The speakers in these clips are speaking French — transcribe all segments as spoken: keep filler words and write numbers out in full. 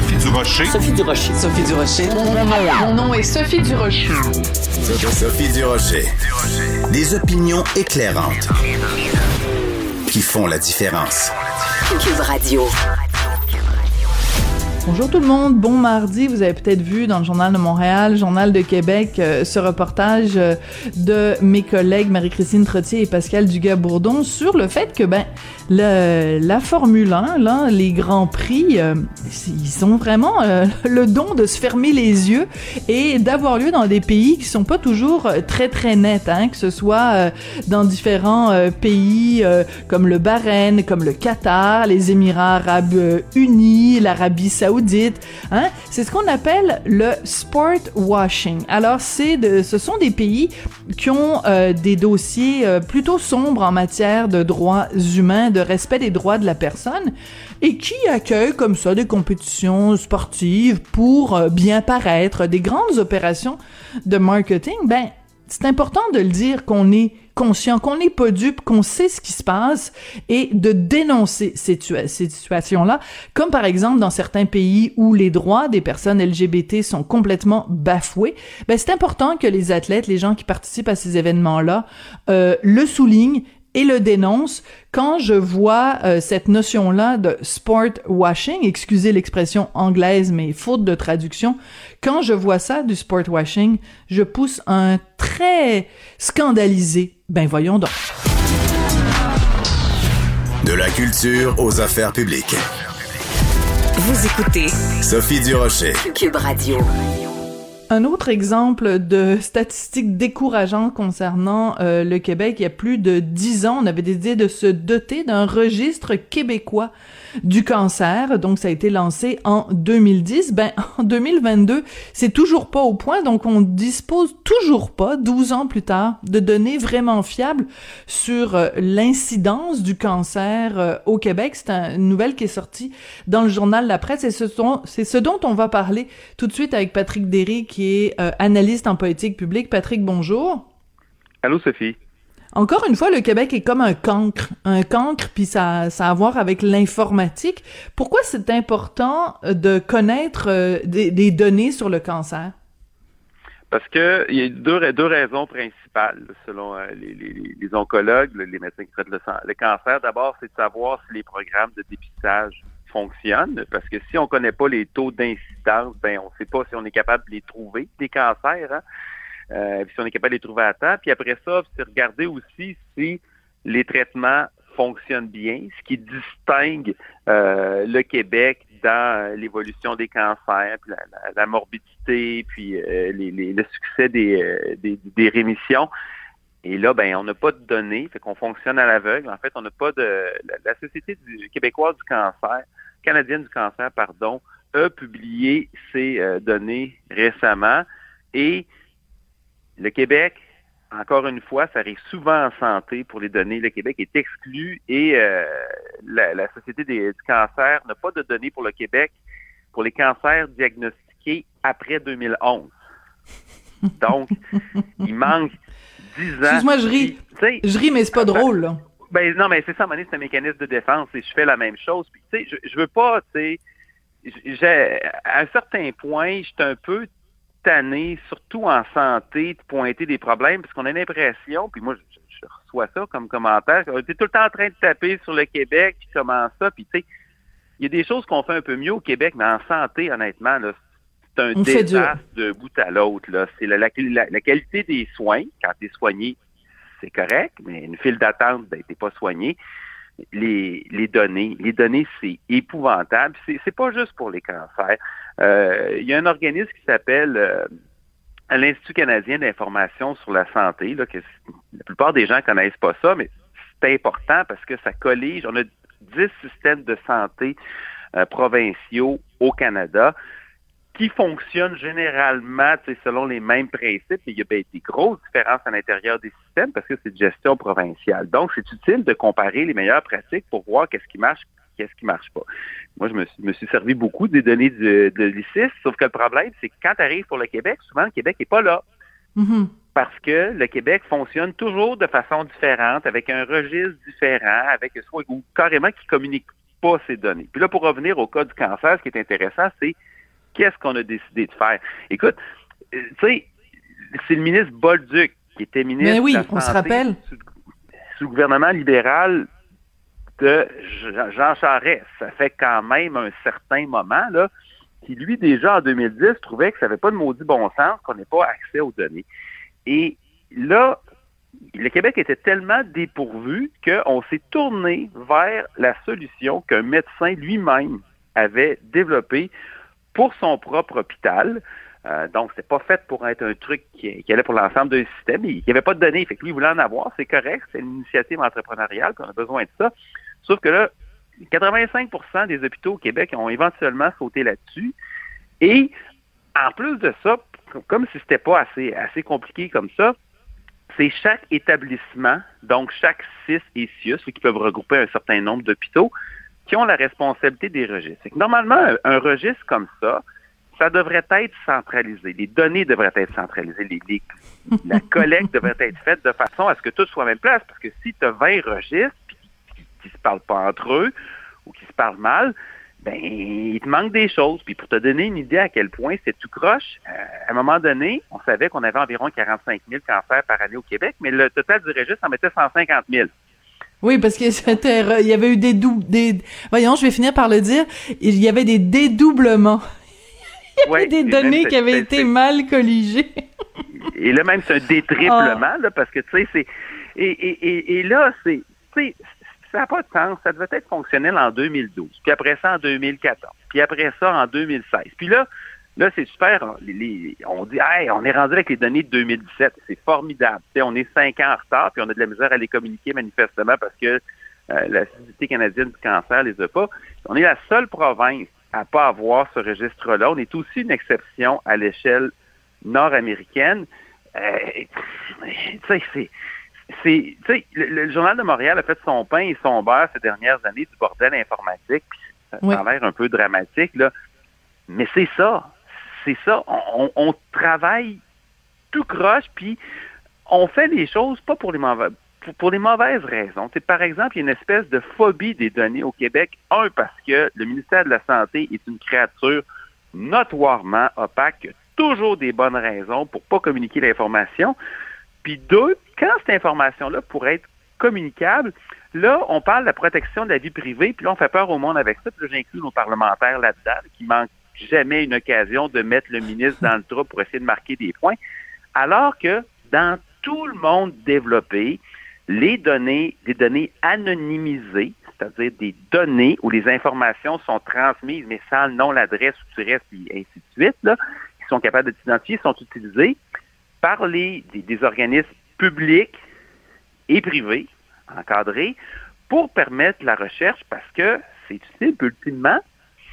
Sophie Durocher. Sophie Durocher. Sophie Durocher. Mon nom, mon nom est Sophie Durocher. Sophie Durocher. Des opinions éclairantes qui font la différence. Cube Radio. Bonjour tout le monde, bon mardi. Vous avez peut-être vu dans le Journal de Montréal, le Journal de Québec, euh, ce reportage euh, de mes collègues Marie-Christine Trottier et Pascal Duguay-Bourdon sur le fait que ben le, la Formule un, là, les Grands Prix, euh, ils ont vraiment euh, le don de se fermer les yeux et d'avoir lieu dans des pays qui sont pas toujours très très nets, hein, que ce soit euh, dans différents euh, pays euh, comme le Bahreïn, comme le Qatar, les Émirats Arabes Unis, l'Arabie Saoudite. Hein? C'est ce qu'on appelle le sport washing. Alors, c'est de, ce sont des pays qui ont euh, des dossiers euh, plutôt sombres en matière de droits humains, de respect des droits de la personne, et qui accueillent comme ça des compétitions sportives pour euh, bien paraître, des grandes opérations de marketing. Ben, c'est important de le dire qu'on est conscient, qu'on n'est pas dupe, qu'on sait ce qui se passe et de dénoncer ces, tua- ces situations-là, comme par exemple dans certains pays où les droits des personnes L G B T sont complètement bafoués. Ben c'est important que les athlètes, les gens qui participent à ces événements-là, euh, le soulignent et le dénoncent. Quand je vois euh, cette notion-là de sport washing, excusez l'expression anglaise, mais faute de traduction, quand je vois ça du sport washing, je pousse un très scandalisé. Ben voyons donc. De la culture aux affaires publiques. Vous écoutez Sophie Durocher, Cube Radio. Un autre exemple de statistiques décourageantes concernant euh, le Québec, il y a plus de dix ans, on avait décidé de se doter d'un registre québécois du cancer, donc ça a été lancé en deux mille dix. Ben, en deux mille vingt-deux, c'est toujours pas au point, donc on dispose toujours pas, douze ans plus tard, de données vraiment fiables sur euh, l'incidence du cancer euh, au Québec. C'est un, une nouvelle qui est sortie dans le journal La Presse, et ce sont, c'est ce dont on va parler tout de suite avec Patrick Derry, qui est euh, analyste en politique publique. Patrick, bonjour. Allô, Sophie. Encore une fois, le Québec est comme un cancre. Un cancre, puis ça, ça a à voir avec l'informatique. Pourquoi c'est important de connaître euh, des, des données sur le cancer? Parce qu'il y a deux, deux raisons principales, selon euh, les, les, les oncologues, les médecins qui traitent le, le cancer. D'abord, c'est de savoir si les programmes de dépistage fonctionne, parce que si on ne connaît pas les taux d'incidence, ben on ne sait pas si on est capable de les trouver, des cancers, hein? euh, puis si on est capable de les trouver à temps. Puis après ça, c'est regarder aussi si les traitements fonctionnent bien, ce qui distingue euh, le Québec dans l'évolution des cancers, puis la, la, la morbidité, puis euh, les, les, le succès des, euh, des, des rémissions. Et là, ben, on n'a pas de données, fait qu'on fonctionne à l'aveugle. En fait, on n'a pas de... La, la Société du, québécoise du cancer canadienne du cancer, pardon, a publié ses euh, données récemment. Et le Québec, encore une fois, ça arrive souvent en santé pour les données. Le Québec est exclu et euh, la, la Société des, du cancer n'a pas de données pour le Québec pour les cancers diagnostiqués après deux mille onze. Donc, il manque dix ans. Excuse-moi, je ris. Puis, je ris, mais c'est pas drôle, là. Ben non, mais c'est ça, Mané, c'est un mécanisme de défense et je fais la même chose. Puis tu sais, je, je veux pas, tu sais, à un certain point, je suis un peu tanné, surtout en santé, de pointer des problèmes parce qu'on a l'impression, puis moi, je, je reçois ça comme commentaire, on était tout le temps en train de taper sur le Québec, puis comment ça, puis tu sais, il y a des choses qu'on fait un peu mieux au Québec, mais en santé, honnêtement, là, c'est un on désastre de bout à l'autre, là. C'est la, la, la, la qualité des soins, quand t'es soigné, c'est correct, mais une file d'attente, ben, t'es pas soigné. Les, les données, les données, c'est épouvantable. C'est, c'est pas juste pour les cancers. Euh, il y a un organisme qui s'appelle euh, l'Institut canadien d'information sur la santé, là, que la plupart des gens connaissent pas ça, mais c'est important parce que ça collige. On a dix systèmes de santé euh, provinciaux au Canada qui fonctionnent généralement selon les mêmes principes. Il y a ben, des grosses différences à l'intérieur des systèmes parce que c'est de gestion provinciale. Donc, c'est utile de comparer les meilleures pratiques pour voir qu'est-ce qui marche, qu'est-ce qui marche pas. Moi, je me suis, me suis servi beaucoup des données de, de l'I C I S S S, sauf que le problème, c'est que quand tu arrives pour le Québec, souvent, le Québec n'est pas là. Mm-hmm. Parce que le Québec fonctionne toujours de façon différente, avec un registre différent, avec soit ou carrément qui communique pas ces données. Puis là, pour revenir au cas du cancer, ce qui est intéressant, c'est qu'est-ce qu'on a décidé de faire. Écoute, tu sais, c'est le ministre Bolduc qui était ministre Mais oui, de la on Santé se rappelle. Sous, sous le gouvernement libéral de Jean Charest. Ça fait quand même un certain moment, là, qui, lui, déjà en deux mille dix, trouvait que ça n'avait pas de maudit bon sens, qu'on n'ait pas accès aux données. Et là, le Québec était tellement dépourvu qu'on s'est tourné vers la solution qu'un médecin lui-même avait développée pour son propre hôpital. Euh, donc, c'était pas fait pour être un truc qui, qui allait pour l'ensemble d'un système. Il n'y avait pas de données. Fait que lui, il voulait en avoir. C'est correct. C'est une initiative entrepreneuriale qu'on a besoin de ça. Sauf que là, quatre-vingt-cinq pour cent des hôpitaux au Québec ont éventuellement sauté là-dessus. Et en plus de ça, comme si c'était pas assez, assez compliqué comme ça, c'est chaque établissement, donc chaque C I S S S et C I U S S S, qui peuvent regrouper un certain nombre d'hôpitaux, qui ont la responsabilité des registres. C'est que normalement, un, un registre comme ça, ça devrait être centralisé. Les données devraient être centralisées. Les, les, la collecte devrait être faite de façon à ce que tout soit à la même place, parce que si tu as vingt registres qui ne se parlent pas entre eux ou qui se parlent mal, ben il te manque des choses. Puis pour te donner une idée à quel point c'est tout croche, euh, à un moment donné, on savait qu'on avait environ quarante-cinq mille cancers par année au Québec, mais le total du registre en mettait cent cinquante mille. Oui, parce que c'était, il y avait eu des doubles, des, voyons, je vais finir par le dire, il y avait des dédoublements. Il y avait ouais, des données même, qui avaient été mal colligées. Et là, même, c'est un détriplement, ah. là, parce que, tu sais, c'est, et, et, et, et là, c'est, tu sais, ça n'a pas de sens. Ça devait être fonctionnel en deux mille douze, puis après ça en deux mille quatorze, puis après ça en deux mille seize. Puis là, là c'est super. On, les, on dit, hey, on est rendu avec les données de deux mille dix-sept. C'est formidable. T'sais, on est cinq ans en retard, puis on a de la misère à les communiquer manifestement parce que euh, la Société canadienne du cancer les a pas. On est la seule province à pas avoir ce registre-là. On est aussi une exception à l'échelle nord-américaine. Euh, tu sais, c'est... C'est, tu sais, le, le Journal de Montréal a fait son pain et son beurre ces dernières années du bordel informatique. Ça, oui. Ça a l'air un peu dramatique, là. Mais c'est ça. C'est ça. On, on travaille tout croche, puis on fait les choses pas pour les, mauvais, pour, pour les mauvaises raisons. T'sais, par exemple, il y a une espèce de phobie des données au Québec. Un, parce que le ministère de la Santé est une créature notoirement opaque, toujours des bonnes raisons pour pas communiquer l'information. Puis deux, quand cette information-là pourrait être communicable, là, on parle de la protection de la vie privée, puis là, on fait peur au monde avec ça. Puis là, j'inclus nos parlementaires là-dedans, qui ne manquent jamais une occasion de mettre le ministre dans le trou pour essayer de marquer des points. Alors que dans tout le monde développé, les données, les données anonymisées, c'est-à-dire des données où les informations sont transmises, mais sans le nom, l'adresse, où tu restes, et ainsi de suite, là, qui sont capables de t'identifier, sont utilisées par les, des, des organismes publics et privés, encadrés, pour permettre la recherche parce que c'est utile, ultimement,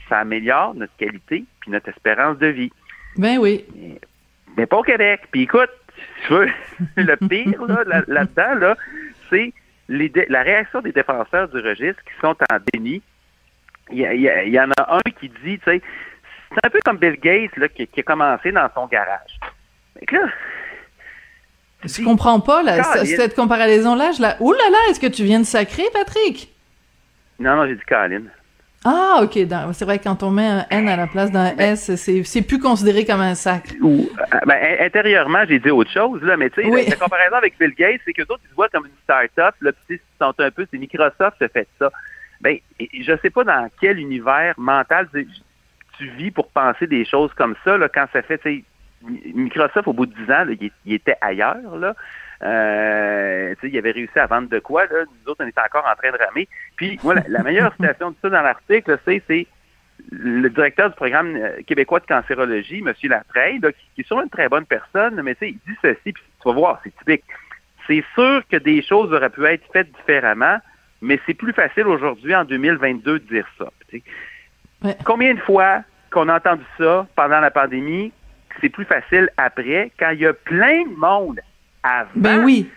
ça améliore notre qualité puis notre espérance de vie. Ben oui. Mais, mais pas au Québec. Puis écoute, si tu veux, le pire là, là, là-dedans, là, c'est les dé- la réaction des défenseurs du registre qui sont en déni. Il y, y, y en a un qui dit, tu sais, c'est un peu comme Bill Gates là, qui, qui a commencé dans son garage. Mais là, je ne comprends pas là, c- cette comparaison-là. Je la... Ouh là là, est-ce que tu viens de sacrer, Patrick? Non, non, j'ai dit Caroline. Ah, OK. C'est vrai que quand on met un N à la place d'un ben, S, c'est, c'est plus considéré comme un sacre. Ou, ben, intérieurement, j'ai dit autre chose, là, mais tu sais, oui. La comparaison avec Bill Gates, c'est qu'eux autres, ils se voient comme une start-up. Là, puis ils se sentent un peu, c'est Microsoft qui fait ça. Ben, je ne sais pas dans quel univers mental tu, tu vis pour penser des choses comme ça, là, quand ça fait, tu sais, Microsoft, au bout de dix ans, là, il, il était ailleurs. Là. Euh, il avait réussi à vendre de quoi. Là. Nous autres, on était encore en train de ramer. Puis, moi, la, la meilleure citation de ça dans l'article, là, c'est, c'est le directeur du programme québécois de cancérologie, M. Latreille, là, qui, qui est sûrement une très bonne personne, mais il dit ceci, puis tu vas voir, c'est typique. C'est sûr que des choses auraient pu être faites différemment, mais c'est plus facile aujourd'hui, en deux mille vingt-deux, de dire ça. Ouais. Combien de fois qu'on a entendu ça pendant la pandémie? C'est plus facile après, quand il y a plein de monde avant ben oui.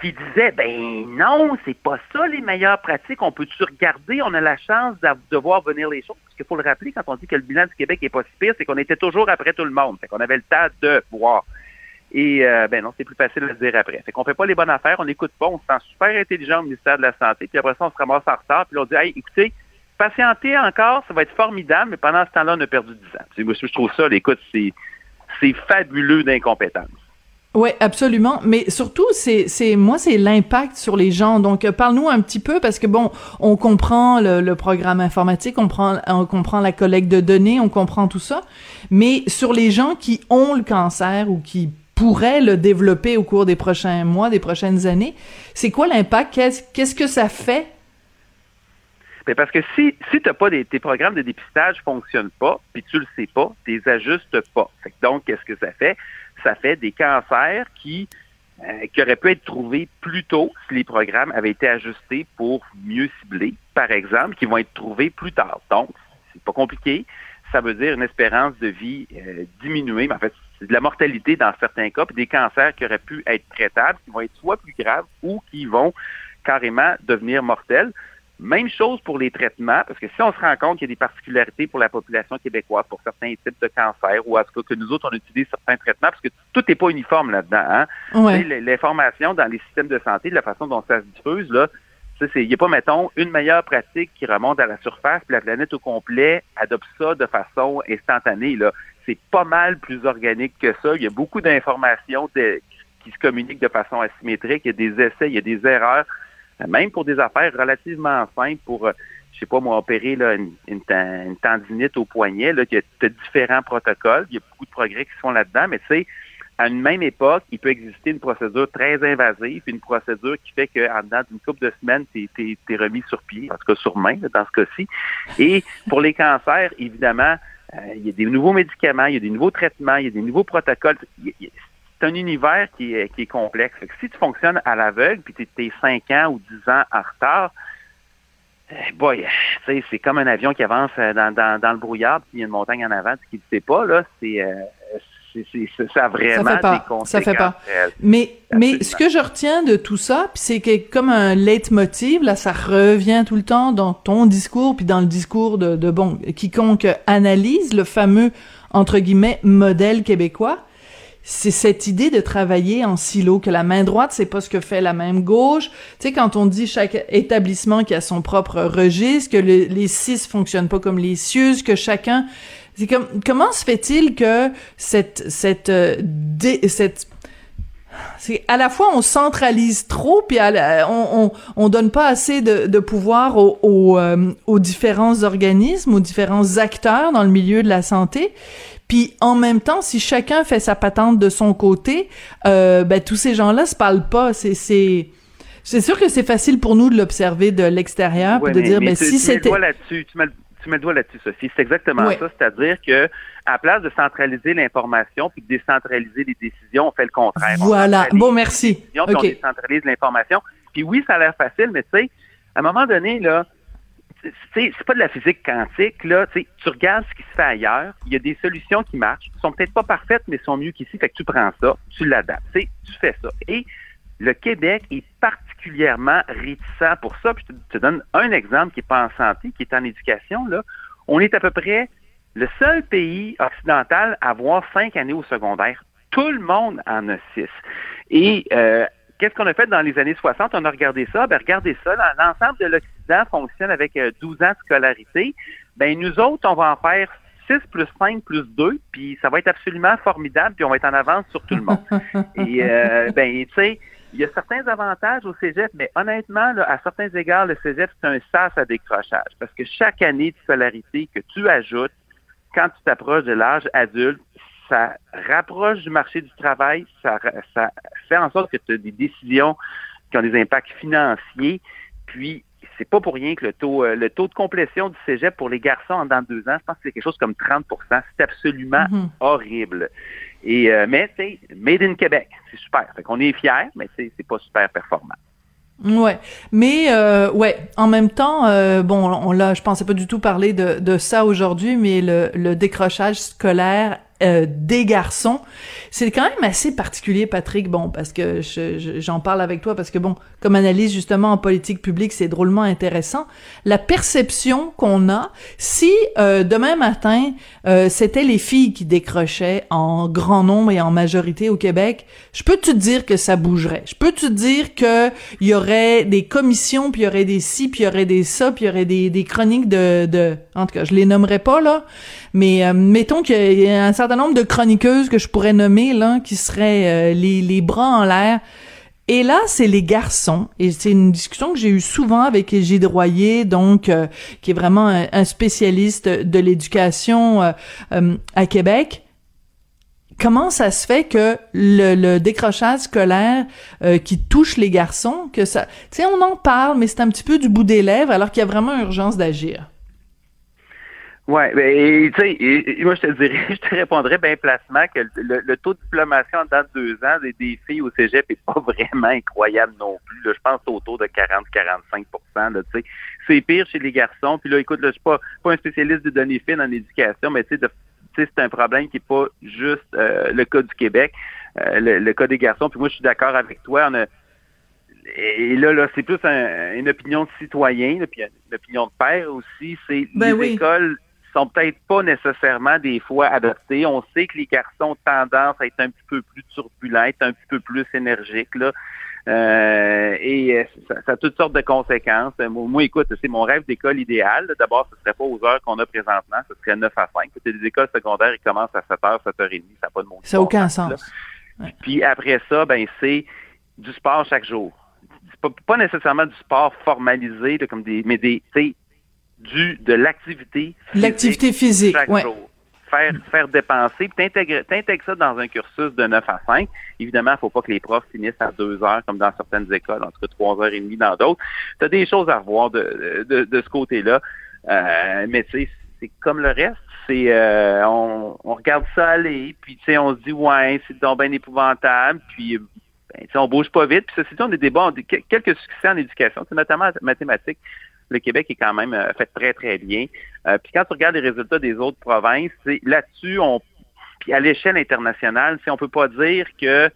qui disait « Ben non, c'est pas ça les meilleures pratiques, on peut-tu regarder, on a la chance de voir venir les choses. » Parce qu'il faut le rappeler, quand on dit que le bilan du Québec n'est pas si pire, c'est qu'on était toujours après tout le monde, fait qu'on avait le temps de voir. Et euh, ben non, c'est plus facile de le dire après. Fait qu'on fait pas les bonnes affaires, on n'écoute pas, on se sent super intelligent au ministère de la Santé, puis après ça, on se ramasse en retard, puis on dit « Hey, écoutez, patienter encore, ça va être formidable, mais pendant ce temps-là, on a perdu dix ans. C'est, moi, je trouve ça, écoute, c'est, c'est fabuleux d'incompétence. Oui, absolument. Mais surtout, c'est, c'est, moi, c'est l'impact sur les gens. Donc, parle-nous un petit peu, parce que bon, on comprend le, le programme informatique, on prend, on comprend la collecte de données, on comprend tout ça. Mais sur les gens qui ont le cancer ou qui pourraient le développer au cours des prochains mois, des prochaines années, c'est quoi l'impact? Qu'est-ce, qu'est-ce que ça fait? Bien, parce que si, si t'as pas des, tes programmes de dépistage fonctionnent pas, puis tu le sais pas, tu les ajustes pas. Fait que donc, qu'est-ce que ça fait? Ça fait des cancers qui, euh, qui auraient pu être trouvés plus tôt si les programmes avaient été ajustés pour mieux cibler, par exemple, qui vont être trouvés plus tard. Donc, c'est pas compliqué. Ça veut dire une espérance de vie euh, diminuée, mais en fait, c'est de la mortalité dans certains cas, puis des cancers qui auraient pu être traitables, qui vont être soit plus graves ou qui vont carrément devenir mortels. Même chose pour les traitements, parce que si on se rend compte qu'il y a des particularités pour la population québécoise, pour certains types de cancers, ou en tout cas que nous autres, on utilise certains traitements, parce que tout n'est pas uniforme là-dedans. Hein? Ouais. L'information dans les systèmes de santé, de la façon dont ça se diffuse, là, il n'y a pas, mettons, une meilleure pratique qui remonte à la surface, puis la planète au complet adopte ça de façon instantanée. Là. C'est pas mal plus organique que ça. Il y a beaucoup d'informations de, qui se communiquent de façon asymétrique. Il y a des essais, il y a des erreurs. Même pour des affaires relativement simples, pour, je sais pas moi, opérer là, une, une, une tendinite au poignet, là, il y a différents protocoles, il y a beaucoup de progrès qui se font là-dedans, mais tu sais, à une même époque, il peut exister une procédure très invasive, une procédure qui fait qu'en dedans d'une couple de semaines, t'es, t'es, t'es remis sur pied, en tout cas sur main, là, dans ce cas-ci. Et pour les cancers, évidemment, euh, il y a des nouveaux médicaments, il y a des nouveaux traitements, il y a des nouveaux protocoles. Il, il, C'est un univers qui est, qui est complexe. Fait que si tu fonctionnes à l'aveugle, puis tu es cinq ans ou dix ans en retard, boy, c'est comme un avion qui avance dans, dans, dans le brouillard, puis il y a une montagne en avant, tu ne sais pas, là, c'est, euh, c'est, c'est, c'est, ça a vraiment ça fait pas, des conséquences. Ça fait pas. Mais, mais ce que je retiens de tout ça, puis c'est que comme un leitmotiv, là, ça revient tout le temps dans ton discours, puis dans le discours de, de bon, quiconque analyse le fameux, entre guillemets, modèle québécois. C'est cette idée de travailler en silo, que la main droite, c'est pas ce que fait la main gauche. Tu sais, quand on dit chaque établissement qui a son propre registre, que le, les six fonctionnent pas comme les CIUSSS, que chacun... C'est comme, comment se fait-il que cette... cette, euh, dé, cette c'est à la fois on centralise trop puis à la, on, on on donne pas assez de, de pouvoir aux aux, euh, aux différents organismes, aux différents acteurs dans le milieu de la santé. Puis en même temps, si chacun fait sa patente de son côté, euh, ben tous ces gens-là se parlent pas. C'est c'est c'est sûr que c'est facile pour nous de l'observer de l'extérieur, ouais, puis de mais, dire mais ben tu, si tu c'était mets le doigt là-dessus, tu mets le... Tu mets le doigt là-dessus, Sophie. C'est exactement oui. ça. C'est-à-dire que, à la place de centraliser l'information puis de décentraliser les décisions, on fait le contraire. Voilà. Bon, merci. Okay. On décentralise l'information. Puis oui, ça a l'air facile, mais tu sais, à un moment donné, là, tu sais, c'est pas de la physique quantique, là. Tu sais, tu regardes ce qui se fait ailleurs. Il y a des solutions qui marchent. Elles sont peut-être pas parfaites, mais sont mieux qu'ici. Fait que tu prends ça, tu l'adaptes. Tu sais, tu fais ça. Et le Québec est particulièrement réticent pour ça. Puis je te, te donne un exemple qui n'est pas en santé, qui est en éducation. Là, on est à peu près le seul pays occidental à avoir cinq années au secondaire. Tout le monde en a six. Et euh, qu'est-ce qu'on a fait dans les années soixante? On a regardé ça. Ben regardez ça. L'ensemble de l'Occident fonctionne avec douze ans de scolarité. Ben nous autres, on va en faire six plus cinq plus deux, puis ça va être absolument formidable, puis on va être en avance sur tout le monde. Et euh, ben tu sais, il y a certains avantages au cégep, mais honnêtement, là, à certains égards, le cégep, c'est un sas à décrochage. Parce que chaque année de scolarité que tu ajoutes, quand tu t'approches de l'âge adulte, ça rapproche du marché du travail, ça, ça fait en sorte que tu as des décisions qui ont des impacts financiers, puis c'est pas pour rien que le taux, euh, le taux de complétion du cégep pour les garçons en dans deux ans, je pense que c'est quelque chose comme trente pour cent. C'est absolument mm-hmm. horrible. Et, euh, mais, tu sais, made in Québec, c'est super. Fait qu'on est fiers, mais c'est, c'est pas super performant. Ouais, mais euh, ouais. En même temps, euh, bon, on l'a, je pensais pas du tout parler de, de ça aujourd'hui, mais le, le décrochage scolaire euh, des garçons. C'est quand même assez particulier, Patrick, bon, parce que je, je, j'en parle avec toi, parce que bon, comme analyse justement en politique publique, c'est drôlement intéressant. La perception qu'on a, si euh, demain matin, euh, c'était les filles qui décrochaient en grand nombre et en majorité au Québec, je peux-tu te dire que ça bougerait? Je peux-tu te dire que il y aurait des commissions, puis il y aurait des ci, puis il y aurait des ça, puis il y aurait des, des chroniques de, de... En tout cas, je les nommerai pas, là, mais euh, mettons qu'il y a un certain nombre de chroniqueuses que je pourrais nommer, là, qui seraient euh, les, les bras en l'air. Et là, c'est les garçons, et c'est une discussion que j'ai eue souvent avec Gédroyer, donc euh, qui est vraiment un, un spécialiste de l'éducation euh, euh, à Québec. Comment ça se fait que le, le décrochage scolaire euh, qui touche les garçons, que ça, tu sais, on en parle, mais c'est un petit peu du bout des lèvres, alors qu'il y a vraiment urgence d'agir. Ouais, ben tu sais, moi je te dirais, je te répondrais bien placement que le, le taux de diplomation en dedans de deux ans des, des filles au cégep est pas vraiment incroyable non plus. Là, je pense autour de quarante à quarante-cinq pour cent. Là, tu sais, c'est pire chez les garçons. Puis là, écoute, là, je suis pas pas un spécialiste de données fines en éducation, mais tu sais, de Tu sais, c'est un problème qui n'est pas juste euh, le cas du Québec, euh, le, le cas des garçons. Puis moi, je suis d'accord avec toi. On a, et là, là, c'est plus un, une opinion de citoyen, là, puis une opinion de père aussi. C'est ben les oui. écoles sont peut-être pas nécessairement des fois adaptées. On sait que les garçons ont tendance à être un petit peu plus turbulents, être un petit peu plus énergiques, là. Euh, et ça, ça a toutes sortes de conséquences. Moi, moi écoute, c'est mon rêve d'école idéale. D'abord, ce serait pas aux heures qu'on a présentement, ce serait neuf à cinq. Les écoles secondaires, ils commencent à sept heures, sept heures trente, ça n'a pas de mon Ça n'a aucun sens. Ouais. Puis après ça, ben c'est du sport chaque jour. C'est pas, pas nécessairement du sport formalisé, de, comme des, mais des, tu sais, du de l'activité physique. L'activité physique, chaque ouais. jour. Faire, faire dépenser, t'intègres, t'intègres ça dans un cursus de neuf à cinq. Évidemment, il ne faut pas que les profs finissent à deux heures, comme dans certaines écoles, en tout cas trois heures trente dans d'autres. Tu as des choses à revoir de, de, de ce côté-là. Euh, mais tu sais, c'est comme le reste. C'est euh, on, on regarde ça aller, puis tu sais, on se dit, ouais, c'est donc bien épouvantable, puis ben, on ne bouge pas vite. Puis ceci dit, on a des bons, quelques succès en éducation, notamment en mathématiques. Le Québec est quand même fait très, très bien. Euh, puis quand tu regardes les résultats des autres provinces, c'est, là-dessus, on, puis à l'échelle internationale, on ne peut pas dire que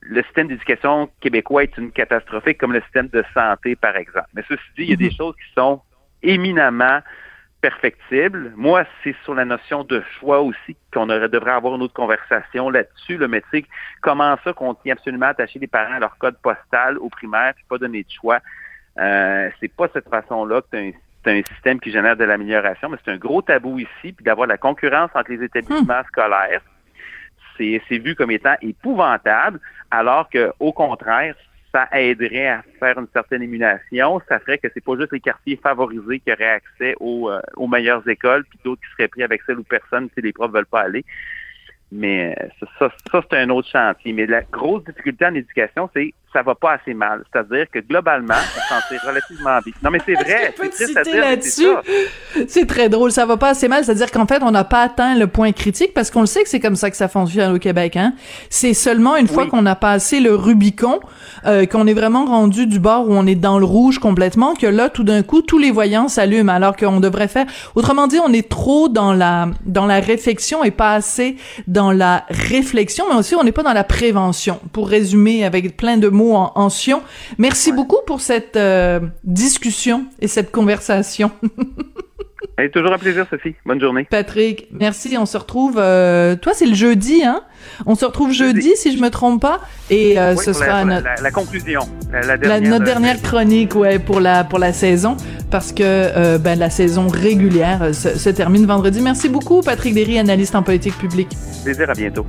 le système d'éducation québécois est une catastrophe comme le système de santé, par exemple. Mais ceci dit, il y a des choses qui sont éminemment perfectibles. Moi, c'est sur la notion de choix aussi qu'on aurait, devrait avoir une autre conversation là-dessus. Le métier, comment ça qu'on tient absolument attaché les parents à leur code postal au primaire puis pas donner de choix. Euh, c'est pas cette façon-là que t'as un, t'as un système qui génère de l'amélioration, mais c'est un gros tabou ici, puis d'avoir la concurrence entre les établissements mmh. scolaires, c'est, c'est vu comme étant épouvantable, alors que, au contraire, ça aiderait à faire une certaine émulation, ça ferait que c'est pas juste les quartiers favorisés qui auraient accès aux, euh, aux meilleures écoles, puis d'autres qui seraient pris avec celles où personne, si les profs veulent pas aller. Mais ça, ça, ça, c'est un autre chantier. Mais la grosse difficulté en éducation, c'est ça va pas assez mal. C'est-à-dire que globalement, on se sent relativement bien. Non, mais c'est vrai. Je peux te citer là-dessus. C'est, c'est très drôle. Ça va pas assez mal. C'est-à-dire qu'en fait, on n'a pas atteint le point critique parce qu'on le sait que c'est comme ça que ça fonctionne au Québec. Hein. C'est seulement une oui. fois qu'on a passé le Rubicon, euh, qu'on est vraiment rendu du bord où on est dans le rouge complètement, que là, tout d'un coup, tous les voyants s'allument alors qu'on devrait faire. Autrement dit, on est trop dans la dans la réflexion et pas assez dans la réflexion, mais aussi on n'est pas dans la prévention. Pour résumer avec plein de mots en, en sion. Merci ouais. beaucoup pour cette euh, discussion et cette conversation. Hey, toujours un plaisir, Sophie. Bonne journée. Patrick, merci. On se retrouve... Euh, toi, c'est le jeudi, hein? On se retrouve jeudi, jeudi si je me trompe pas. Et euh, oui, ce sera la, notre... La, la conclusion. La, la dernière, la, notre dernière chronique, ouais, pour la, pour la saison, parce que euh, ben, la saison régulière se, se termine vendredi. Merci beaucoup, Patrick Derry, analyste en politique publique. Plaisir, à bientôt.